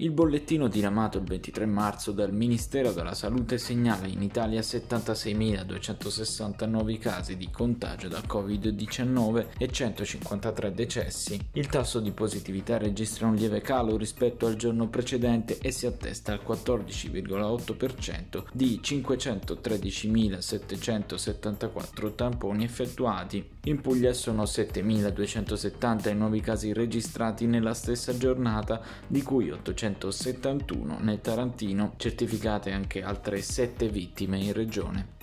Il bollettino diramato il 23 marzo dal Ministero della Salute segnala in Italia 76.269 casi di contagio da Covid-19 e 153 decessi. Il tasso di positività registra un lieve calo rispetto al giorno precedente e si attesta al 14,8% di 513.774 tamponi effettuati. In Puglia sono 7.270 i nuovi casi registrati nella stessa giornata, di cui 871 nel Tarantino, certificate anche altre 7 vittime in regione.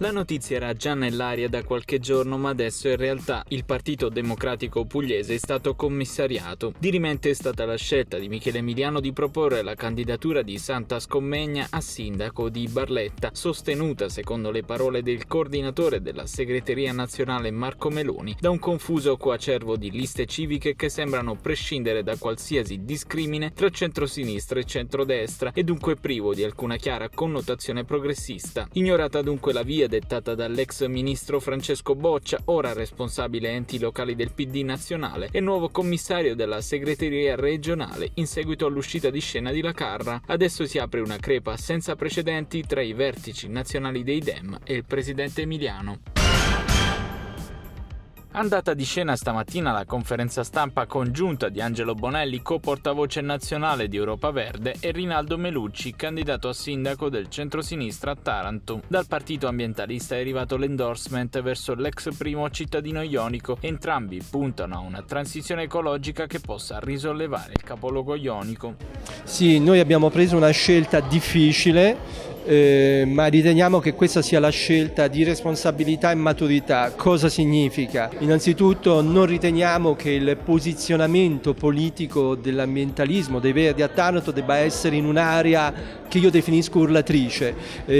La notizia era già nell'aria da qualche giorno, ma adesso in realtà il Partito Democratico Pugliese è stato commissariato. Dirimente è stata la scelta di Michele Emiliano di proporre la candidatura di Santa Scommegna a sindaco di Barletta, sostenuta, secondo le parole del coordinatore della segreteria nazionale Marco Meloni, da un confuso coacervo di liste civiche che sembrano prescindere da qualsiasi discrimine tra centrosinistra e centrodestra e dunque privo di alcuna chiara connotazione progressista. Ignorata dunque la via dettata dall'ex ministro Francesco Boccia, ora responsabile enti locali del PD nazionale e nuovo commissario della segreteria regionale in seguito all'uscita di scena di Lacarra. Adesso si apre una crepa senza precedenti tra i vertici nazionali dei Dem e il presidente Emiliano. Andata di scena stamattina la conferenza stampa congiunta di Angelo Bonelli, co-portavoce nazionale di Europa Verde, e Rinaldo Melucci, candidato a sindaco del centrosinistra a Taranto. Dal partito ambientalista è arrivato l'endorsement verso l'ex primo cittadino ionico. Entrambi puntano a una transizione ecologica che possa risollevare il capoluogo ionico. Sì, noi abbiamo preso una scelta difficile, ma riteniamo che questa sia la scelta di responsabilità e maturità. Cosa significa? Innanzitutto non riteniamo che il posizionamento politico dell'ambientalismo dei Verdi a Taranto debba essere in un'area che io definisco urlatrice,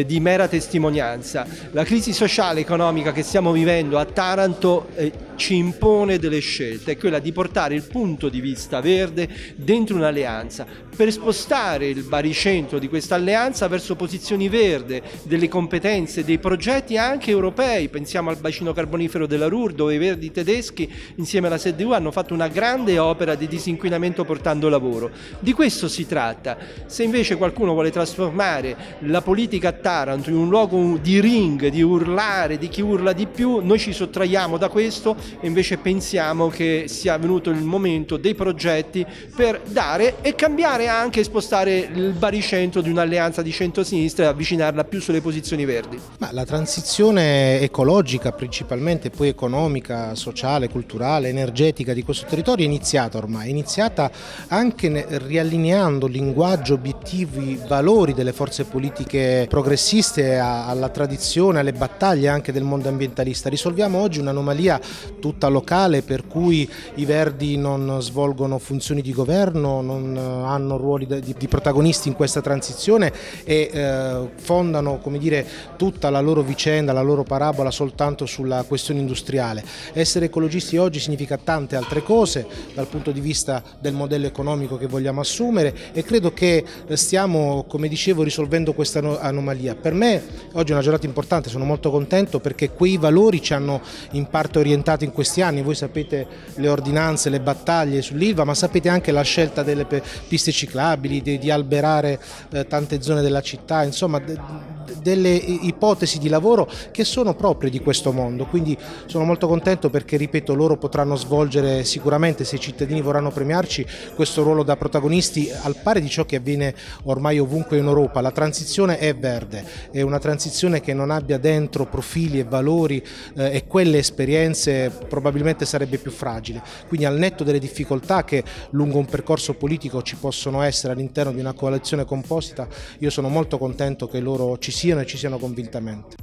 di mera testimonianza. La crisi sociale e economica che stiamo vivendo a Taranto ci impone delle scelte, è quella di portare il punto di vista verde dentro un'alleanza, per spostare il baricentro di questa alleanza verso posizioni verde, delle competenze, dei progetti anche europei. Pensiamo al bacino carbonifero della Ruhr, dove i Verdi tedeschi insieme alla CDU hanno fatto una grande opera di disinquinamento portando lavoro. Di questo si tratta. Se invece qualcuno vuole trasformare la politica a Taranto in un luogo di ring, di urlare, di chi urla di più, noi ci sottraiamo da questo e invece pensiamo che sia venuto il momento dei progetti per dare e cambiare anche e spostare il baricentro di un'alleanza di centrosinistra e avvicinarla più sulle posizioni verdi. Ma la transizione ecologica principalmente, poi economica, sociale, culturale, energetica di questo territorio è iniziata ormai, è iniziata anche riallineando linguaggio, obiettivi, valori delle forze politiche progressiste alla tradizione, alle battaglie anche del mondo ambientalista. Risolviamo oggi un'anomalia tutta locale per cui i Verdi non svolgono funzioni di governo, non hanno ruoli di protagonisti in questa transizione e fondano, come dire, tutta la loro vicenda, la loro parabola soltanto sulla questione industriale. Essere ecologisti oggi significa tante altre cose dal punto di vista del modello economico che vogliamo assumere e credo che stiamo, come dicevo, risolvendo questa anomalia. Per me oggi è una giornata importante, sono molto contento perché quei valori ci hanno in parte orientati in questi anni. Voi sapete le ordinanze, le battaglie sull'Ilva, ma sapete anche la scelta delle piste ciclabili, di alberare tante zone della città, insomma delle ipotesi di lavoro che sono proprie di questo mondo, quindi sono molto contento perché, ripeto, loro potranno svolgere sicuramente, se i cittadini vorranno premiarci, questo ruolo da protagonisti al pari di ciò che avviene ormai ovunque in Europa. La transizione è verde, è una transizione che non abbia dentro profili e valori e quelle esperienze probabilmente sarebbe più fragile, quindi al netto delle difficoltà che lungo un percorso politico ci possono essere all'interno di una coalizione composita, io sono molto contento che loro ci siano e ci siano convintamente.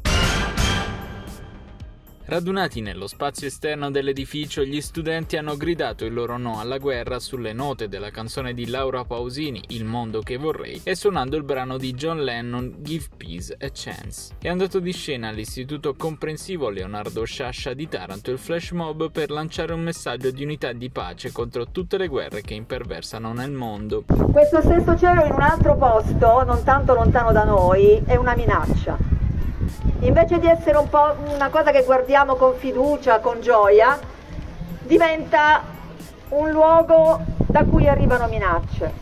Radunati nello spazio esterno dell'edificio, gli studenti hanno gridato il loro no alla guerra sulle note della canzone di Laura Pausini, Il mondo che vorrei, e suonando il brano di John Lennon, Give Peace a Chance. È andato di scena all'Istituto Comprensivo Leonardo Sciascia di Taranto il flash mob per lanciare un messaggio di unità e di pace contro tutte le guerre che imperversano nel mondo. Questo stesso cielo in un altro posto, non tanto lontano da noi, è una minaccia. invece di essere un po' una cosa che guardiamo con fiducia, con gioia, diventa un luogo da cui arrivano minacce.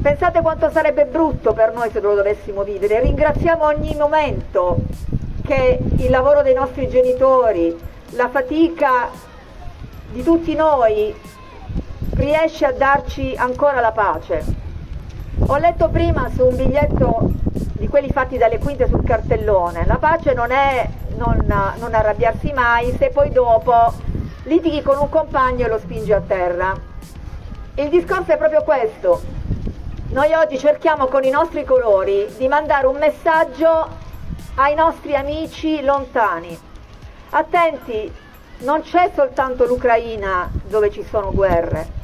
Pensate quanto sarebbe brutto per noi se lo dovessimo vivere. Ringraziamo ogni momento che il lavoro dei nostri genitori, la fatica di tutti noi riesce a darci ancora la pace. Ho letto prima su un biglietto di quelli fatti dalle quinte sul cartellone: la pace non è non arrabbiarsi mai se poi dopo litighi con un compagno e lo spingi a terra. Il discorso è proprio questo. Noi oggi cerchiamo con i nostri colori di mandare un messaggio ai nostri amici lontani. Attenti, non c'è soltanto l'Ucraina dove ci sono guerre.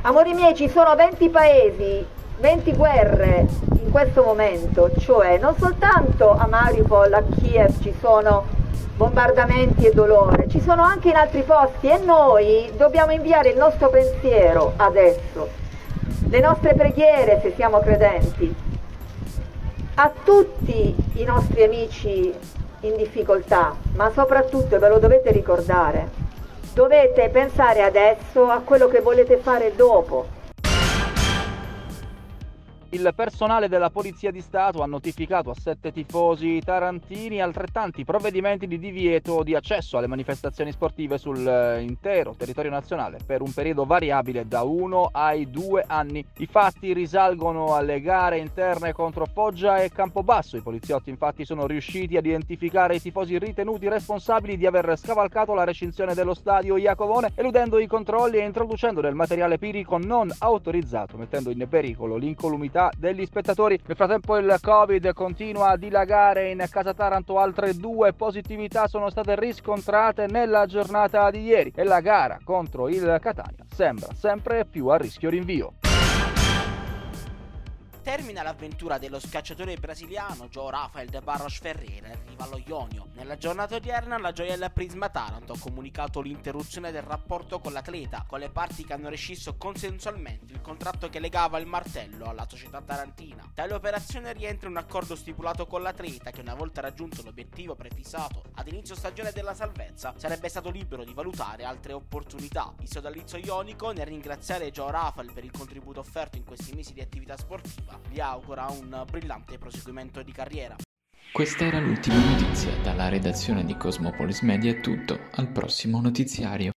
Amori miei, ci sono 20 paesi, 20 guerre in questo momento, cioè non soltanto a Mariupol, a Kiev ci sono bombardamenti e dolore, ci sono anche in altri posti e noi dobbiamo inviare il nostro pensiero adesso, le nostre preghiere se siamo credenti, a tutti i nostri amici in difficoltà, ma soprattutto, ve lo dovete ricordare, dovete pensare adesso a quello che volete fare dopo. Il personale della Polizia di Stato ha notificato a 7 tifosi tarantini altrettanti provvedimenti di divieto di accesso alle manifestazioni sportive sull'intero territorio nazionale per un periodo variabile da 1 ai 2 anni. I fatti risalgono alle gare interne contro Foggia e Campobasso. I poliziotti infatti sono riusciti ad identificare i tifosi ritenuti responsabili di aver scavalcato la recinzione dello stadio Iacovone, eludendo i controlli e introducendo del materiale pirico non autorizzato, mettendo in pericolo l'incolumità degli spettatori. Nel frattempo il Covid continua a dilagare in casa Taranto. Altre 2 positività sono state riscontrate nella giornata di ieri e la gara contro il Catania sembra sempre più a rischio rinvio. Termina l'avventura dello scacciatore brasiliano Joe Rafael de Barros Ferreira e arriva allo Ionio. Nella giornata odierna la gioiella Prisma Taranto ha comunicato l'interruzione del rapporto con l'atleta, con le parti che hanno rescisso consensualmente il contratto che legava il martello alla società tarantina. Tale operazione rientra in un accordo stipulato con l'atleta che, una volta raggiunto l'obiettivo prefissato ad inizio stagione della salvezza, sarebbe stato libero di valutare altre opportunità. Il sodalizio ionico, nel ringraziare Joe Rafael per il contributo offerto in questi mesi di attività sportiva, gli augura un brillante proseguimento di carriera. Questa era l'ultima notizia. Dalla redazione di Cosmopolis Media è tutto. Al prossimo notiziario.